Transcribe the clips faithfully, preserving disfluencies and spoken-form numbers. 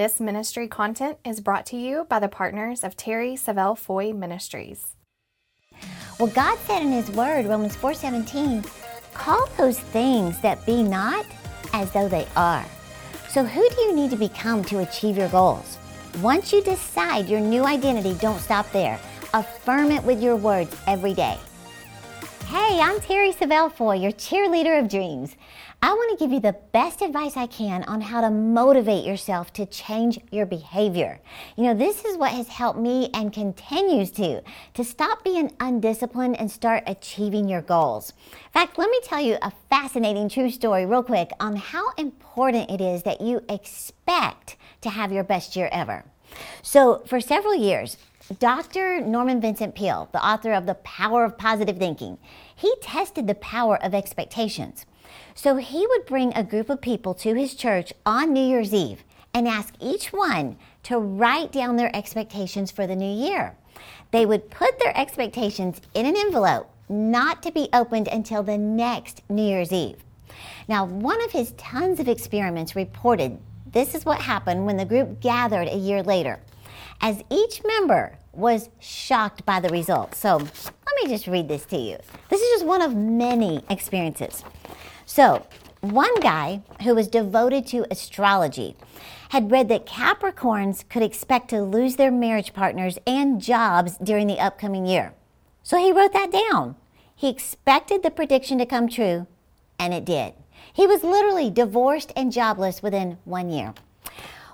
This ministry content is brought to you by the partners of Terry Savelle Foy Ministries. Well, God said in His Word, Romans four seventeen, call those things that be not as though they are. So who do you need to become to achieve your goals? Once you decide your new identity, don't stop there. Affirm it with your words every day. Hey, I'm Terry Savelle Foy, your cheerleader of dreams. I want to give you the best advice I can on how to motivate yourself to change your behavior. You know, this is what has helped me and continues to, to stop being undisciplined and start achieving your goals. In fact, let me tell you a fascinating true story real quick on how important it is that you expect to have your best year ever. So for several years, Doctor Norman Vincent Peale, the author of The Power of Positive Thinking, he tested the power of expectations. So he would bring a group of people to his church on New Year's Eve and ask each one to write down their expectations for the new year. They would put their expectations in an envelope, not to be opened until the next New Year's Eve. Now, one of his tons of experiments reported this is what happened when the group gathered a year later, as each member was shocked by the results. So let me just read this to you. This is just one of many experiences. So one guy who was devoted to astrology had read that Capricorns could expect to lose their marriage partners and jobs during the upcoming year. So he wrote that down. He expected the prediction to come true, and it did. He was literally divorced and jobless within one year.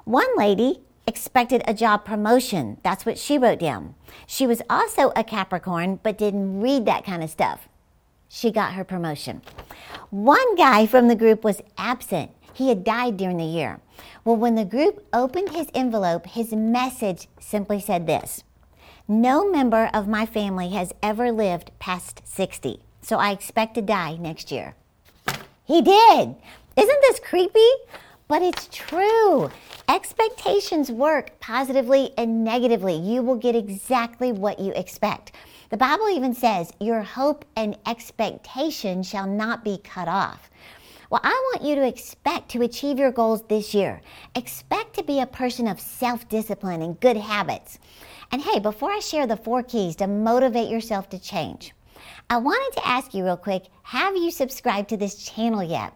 One lady expected a job promotion. That's what she wrote down. She was also a Capricorn, but didn't read that kind of stuff. She got her promotion. One guy from the group was absent. He had died during the year. Well, when the group opened his envelope, his message simply said this: no member of my family has ever lived past sixty, so I expect to die next year. He did. Isn't this creepy? But it's true. Expectations work positively and negatively. You will get exactly what you expect. The Bible even says, your hope and expectation shall not be cut off. Well, I want you to expect to achieve your goals this year. Expect to be a person of self-discipline and good habits. And hey, before I share the four keys to motivate yourself to change, I wanted to ask you real quick, have you subscribed to this channel yet?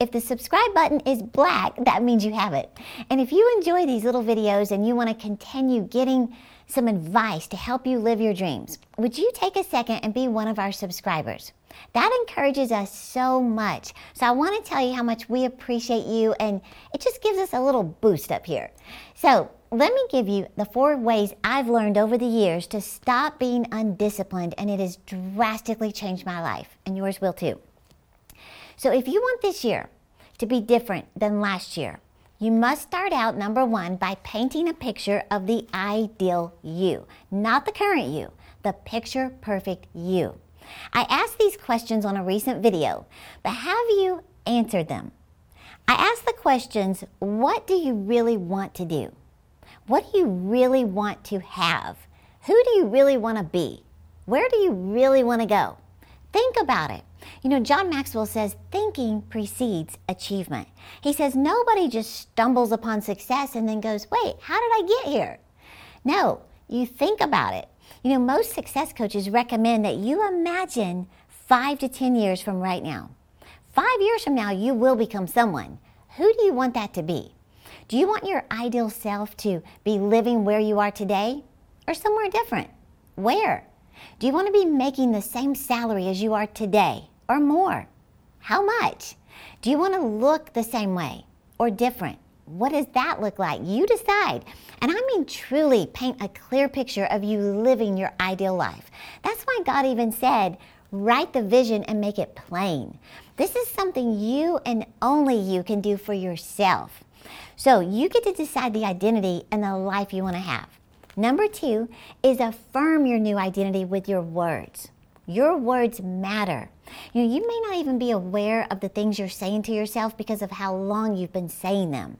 If the subscribe button is black, that means you have it. And if you enjoy these little videos and you want to continue getting some advice to help you live your dreams, would you take a second and be one of our subscribers? That encourages us so much. So I want to tell you how much we appreciate you, and it just gives us a little boost up here. So let me give you the four ways I've learned over the years to stop being undisciplined, and it has drastically changed my life, and yours will too. So if you want this year to be different than last year, you must start out, number one, by painting a picture of the ideal you, not the current you, the picture perfect you. I asked these questions on a recent video, but have you answered them? I asked the questions, what do you really want to do? What do you really want to have? Who do you really want to be? Where do you really want to go? Think about it. You know, John Maxwell says thinking precedes achievement. He says nobody just stumbles upon success and then goes, wait, how did I get here? No, you think about it. You know, most success coaches recommend that you imagine five to ten years from right now. Five years from now, you will become someone. Who do you want that to be? Do you want your ideal self to be living where you are today or somewhere different? Where? Do you want to be making the same salary as you are today or more? How much? Do you want to look the same way or different? What does that look like? You decide. And I mean truly paint a clear picture of you living your ideal life. That's why God even said, write the vision and make it plain. This is something you and only you can do for yourself. So you get to decide the identity and the life you want to have. Number two is affirm your new identity with your words. Your words matter. You know, you may not even be aware of the things you're saying to yourself because of how long you've been saying them.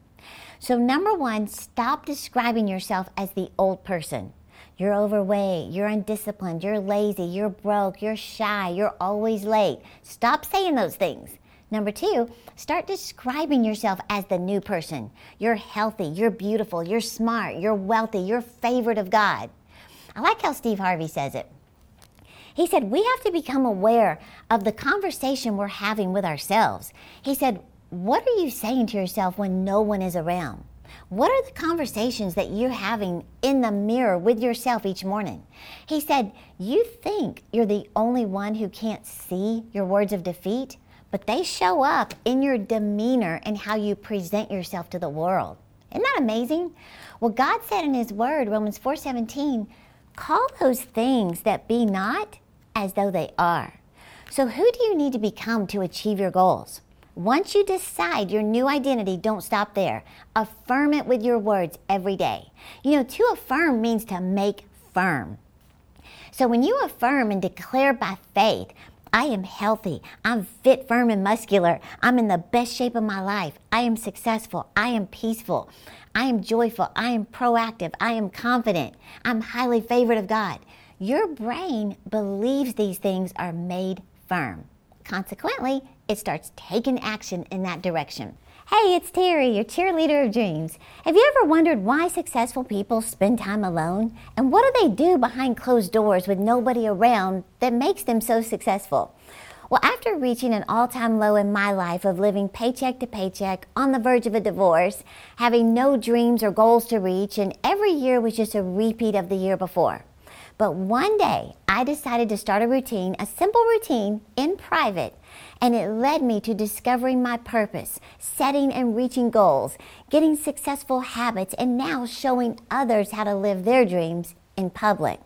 So number one, stop describing yourself as the old person. You're overweight, you're undisciplined, you're lazy, you're broke, you're shy, you're always late. Stop saying those things. Number two, start describing yourself as the new person. You're healthy, you're beautiful, you're smart, you're wealthy, you're favored of God. I like how Steve Harvey says it. He said, we have to become aware of the conversation we're having with ourselves. He said, what are you saying to yourself when no one is around? What are the conversations that you're having in the mirror with yourself each morning? He said, you think you're the only one who can't see your words of defeat, but they show up in your demeanor and how you present yourself to the world. Isn't that amazing? Well, God said in his word, Romans four seventeen, call those things that be not as though they are. So who do you need to become to achieve your goals? Once you decide your new identity, don't stop there. Affirm it with your words every day. You know, to affirm means to make firm. So when you affirm and declare by faith, I am healthy, I'm fit, firm, and muscular, I'm in the best shape of my life, I am successful, I am peaceful, I am joyful, I am proactive, I am confident, I'm highly favored of God. Your brain believes these things are made firm. Consequently, it starts taking action in that direction. Hey, it's Terry, your cheerleader of dreams. Have you ever wondered why successful people spend time alone? And what do they do behind closed doors with nobody around that makes them so successful? Well, after reaching an all-time low in my life of living paycheck to paycheck, on the verge of a divorce, having no dreams or goals to reach, and every year was just a repeat of the year before. But one day, I decided to start a routine, a simple routine, in private, and it led me to discovering my purpose, setting and reaching goals, getting successful habits, and now showing others how to live their dreams in public.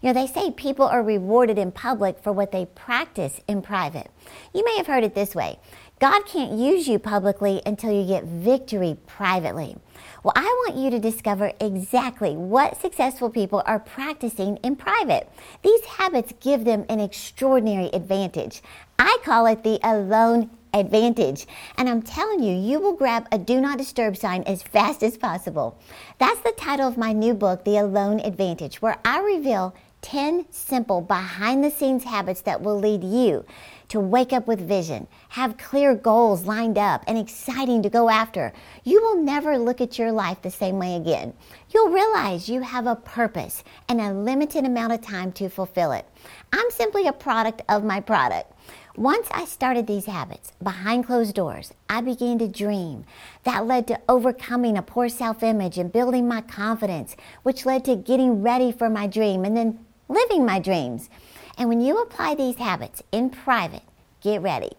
You know, they say people are rewarded in public for what they practice in private. You may have heard it this way. God can't use you publicly until you get victory privately. Well, I want you to discover exactly what successful people are practicing in private. These habits give them an extraordinary advantage. I call it the Alone Advantage. And I'm telling you, you will grab a do not disturb sign as fast as possible. That's the title of my new book, The Alone Advantage, where I reveal ten simple behind-the-scenes habits that will lead you to wake up with vision, have clear goals lined up and exciting to go after. You will never look at your life the same way again. You'll realize you have a purpose and a limited amount of time to fulfill it. I'm simply a product of my product. Once I started these habits behind closed doors, I began to dream. That led to overcoming a poor self-image and building my confidence, which led to getting ready for my dream and then living my dreams. And when you apply these habits in private, get ready.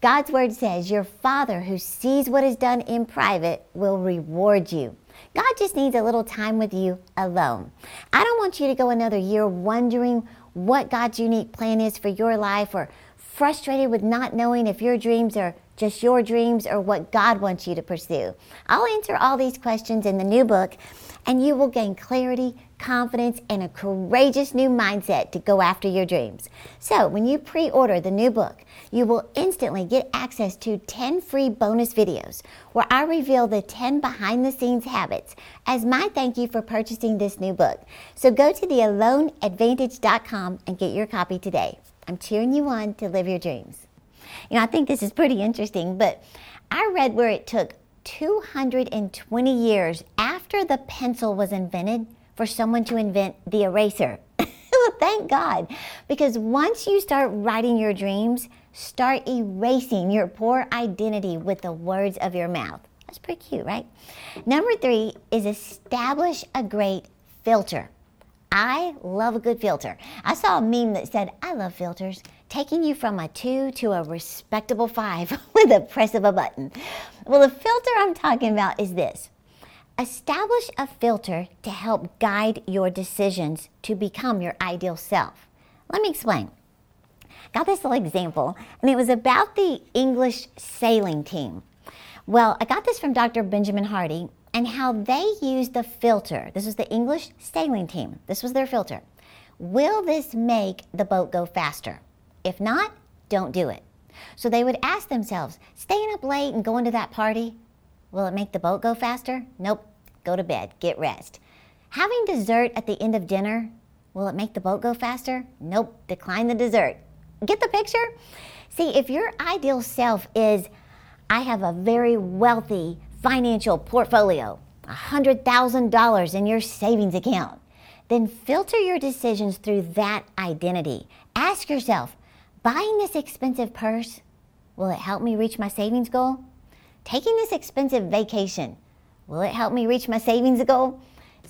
God's word says your Father who sees what is done in private will reward you. God just needs a little time with you alone. I don't want you to go another year wondering what God's unique plan is for your life, or frustrated with not knowing if your dreams are just your dreams or what God wants you to pursue. I'll answer all these questions in the new book, and you will gain clarity, confidence, and a courageous new mindset to go after your dreams. So when you pre-order the new book, you will instantly get access to ten free bonus videos where I reveal the ten behind-the-scenes habits as my thank you for purchasing this new book. So go to the alone advantage dot com and get your copy today. I'm cheering you on to live your dreams. You know, I think this is pretty interesting, but I read where it took two hundred twenty years after the pencil was invented for someone to invent the eraser. Well, thank God, because once you start writing your dreams, start erasing your poor identity with the words of your mouth. That's pretty cute, right? Number three is establish a great filter. I love a good filter. I saw a meme that said, I love filters, taking you from a two to a respectable five with a press of a button. Well, the filter I'm talking about is this. Establish a filter to help guide your decisions to become your ideal self. Let me explain. Got this little example, and it was about the English sailing team. Well, I got this from Doctor Benjamin Hardy and how they used the filter. This was the English sailing team. This was their filter. Will this make the boat go faster? If not, don't do it. So they would ask themselves, staying up late and going to that party, will it make the boat go faster? Nope. Go to bed. Get rest. Having dessert at the end of dinner, will it make the boat go faster? Nope. Decline the dessert. Get the picture? See, if your ideal self is, I have a very wealthy financial portfolio, one hundred thousand dollars in your savings account, then filter your decisions through that identity. Ask yourself, buying this expensive purse, will it help me reach my savings goal? Taking this expensive vacation, will it help me reach my savings goal?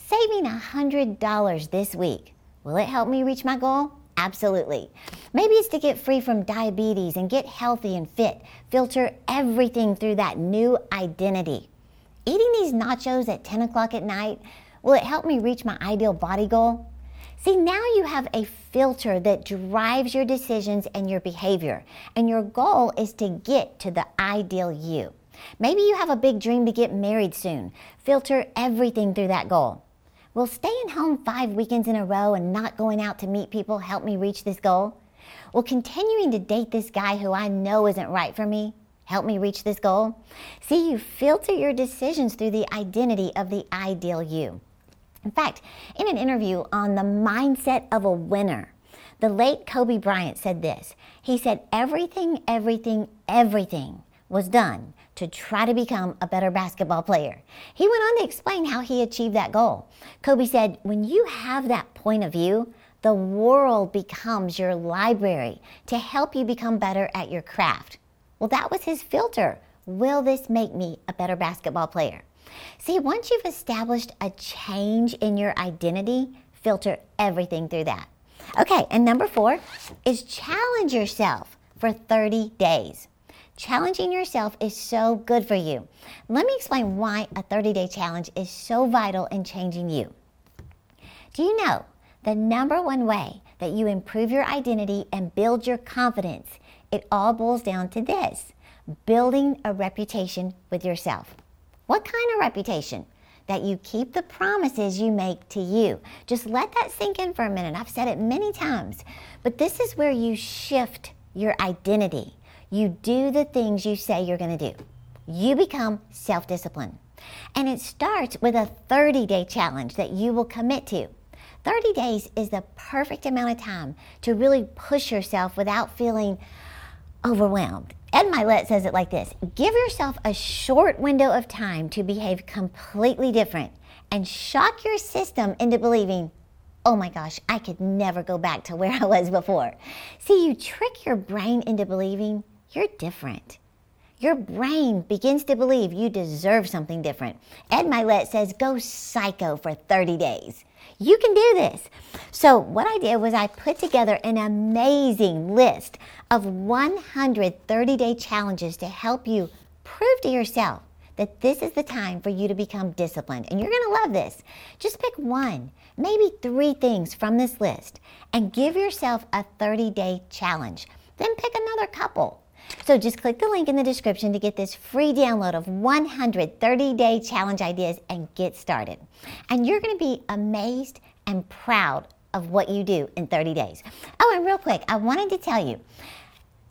Saving one hundred dollars this week, will it help me reach my goal? Absolutely. Maybe it's to get free from diabetes and get healthy and fit. Filter everything through that new identity. Eating these nachos at ten o'clock at night, will it help me reach my ideal body goal? See, now you have a filter that drives your decisions and your behavior, and your goal is to get to the ideal you. Maybe you have a big dream to get married soon. Filter everything through that goal. Will staying home five weekends in a row and not going out to meet people help me reach this goal? Will continuing to date this guy who I know isn't right for me help me reach this goal? See, you filter your decisions through the identity of the ideal you. In fact, in an interview on the mindset of a winner, the late Kobe Bryant said this. He said, everything, everything, everything was done to try to become a better basketball player. He went on to explain how he achieved that goal. Kobe said, when you have that point of view, the world becomes your library to help you become better at your craft. Well, that was his filter. Will this make me a better basketball player? See, once you've established a change in your identity, filter everything through that. Okay, and number four is challenge yourself for thirty days. Challenging yourself is so good for you. Let me explain why a thirty-day challenge is so vital in changing you. Do you know the number one way that you improve your identity and build your confidence? It all boils down to this: building a reputation with yourself. What kind of reputation? That you keep the promises you make to you. Just let that sink in for a minute. I've said it many times, but this is where you shift your identity. You do the things you say you're going to do. You become self-disciplined. And it starts with a thirty-day challenge that you will commit to. thirty days is the perfect amount of time to really push yourself without feeling overwhelmed. Ed Milette says it like this: give yourself a short window of time to behave completely different and shock your system into believing, oh my gosh, I could never go back to where I was before. See, you trick your brain into believing you're different. Your brain begins to believe you deserve something different. Ed Milette says go psycho for thirty days. You can do this. So what I did was I put together an amazing list of one hundred thirty-day challenges to help you prove to yourself that this is the time for you to become disciplined. And you're going to love this. Just pick one, maybe three things from this list and give yourself a thirty-day challenge. Then pick another couple. So just click the link in the description to get this free download of one hundred thirty-day challenge ideas and get started. And you're going to be amazed and proud of what you do in thirty days. Oh, and real quick, I wanted to tell you,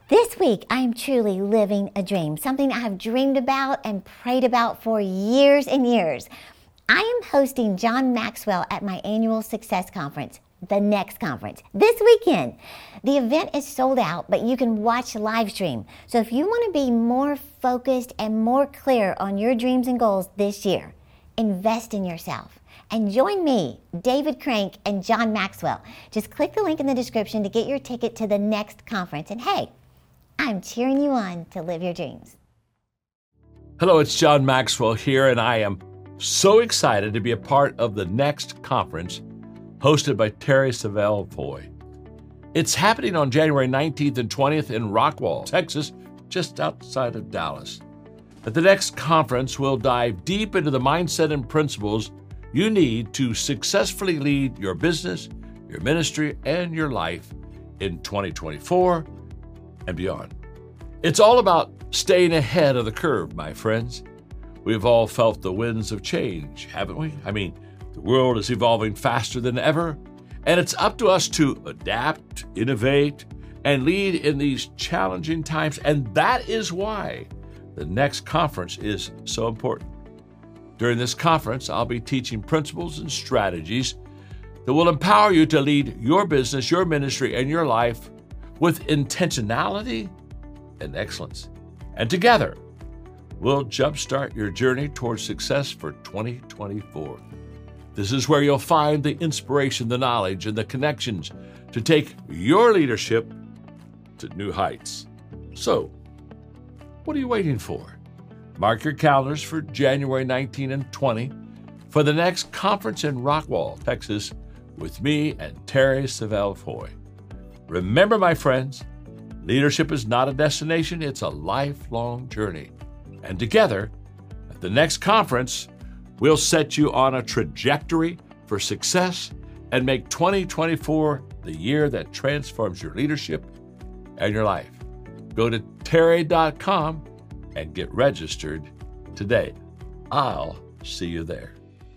this week I am truly living a dream, something I have dreamed about and prayed about for years and years. I am hosting John Maxwell at my annual Success Conference. The next conference this weekend. The event is sold out, but you can watch live stream. So if you want to be more focused and more clear on your dreams and goals this year, invest in yourself and join me, David Crank and John Maxwell. Just click the link in the description to get your ticket to the next conference. And hey, I'm cheering you on to live your dreams. Hello, it's John Maxwell here, and I am so excited to be a part of the next conference hosted by Terry Savelle Foy. It's happening on January nineteenth and twentieth in Rockwall, Texas, just outside of Dallas. At the next conference, we'll dive deep into the mindset and principles you need to successfully lead your business, your ministry, and your life in twenty twenty-four and beyond. It's all about staying ahead of the curve, my friends. We've all felt the winds of change, haven't we? I mean, the world is evolving faster than ever, and it's up to us to adapt, innovate, and lead in these challenging times. And that is why the next conference is so important. During this conference, I'll be teaching principles and strategies that will empower you to lead your business, your ministry, and your life with intentionality and excellence. And together, we'll jumpstart your journey towards success for twenty twenty-four. This is where you'll find the inspiration, the knowledge, and the connections to take your leadership to new heights. So, what are you waiting for? Mark your calendars for January nineteenth and twentieth for the next conference in Rockwall, Texas, with me and Terry Savelle Foy. Remember, my friends, leadership is not a destination, it's a lifelong journey. And together, at the next conference, we'll set you on a trajectory for success and make twenty twenty-four the year that transforms your leadership and your life. Go to terry dot com and get registered today. I'll see you there.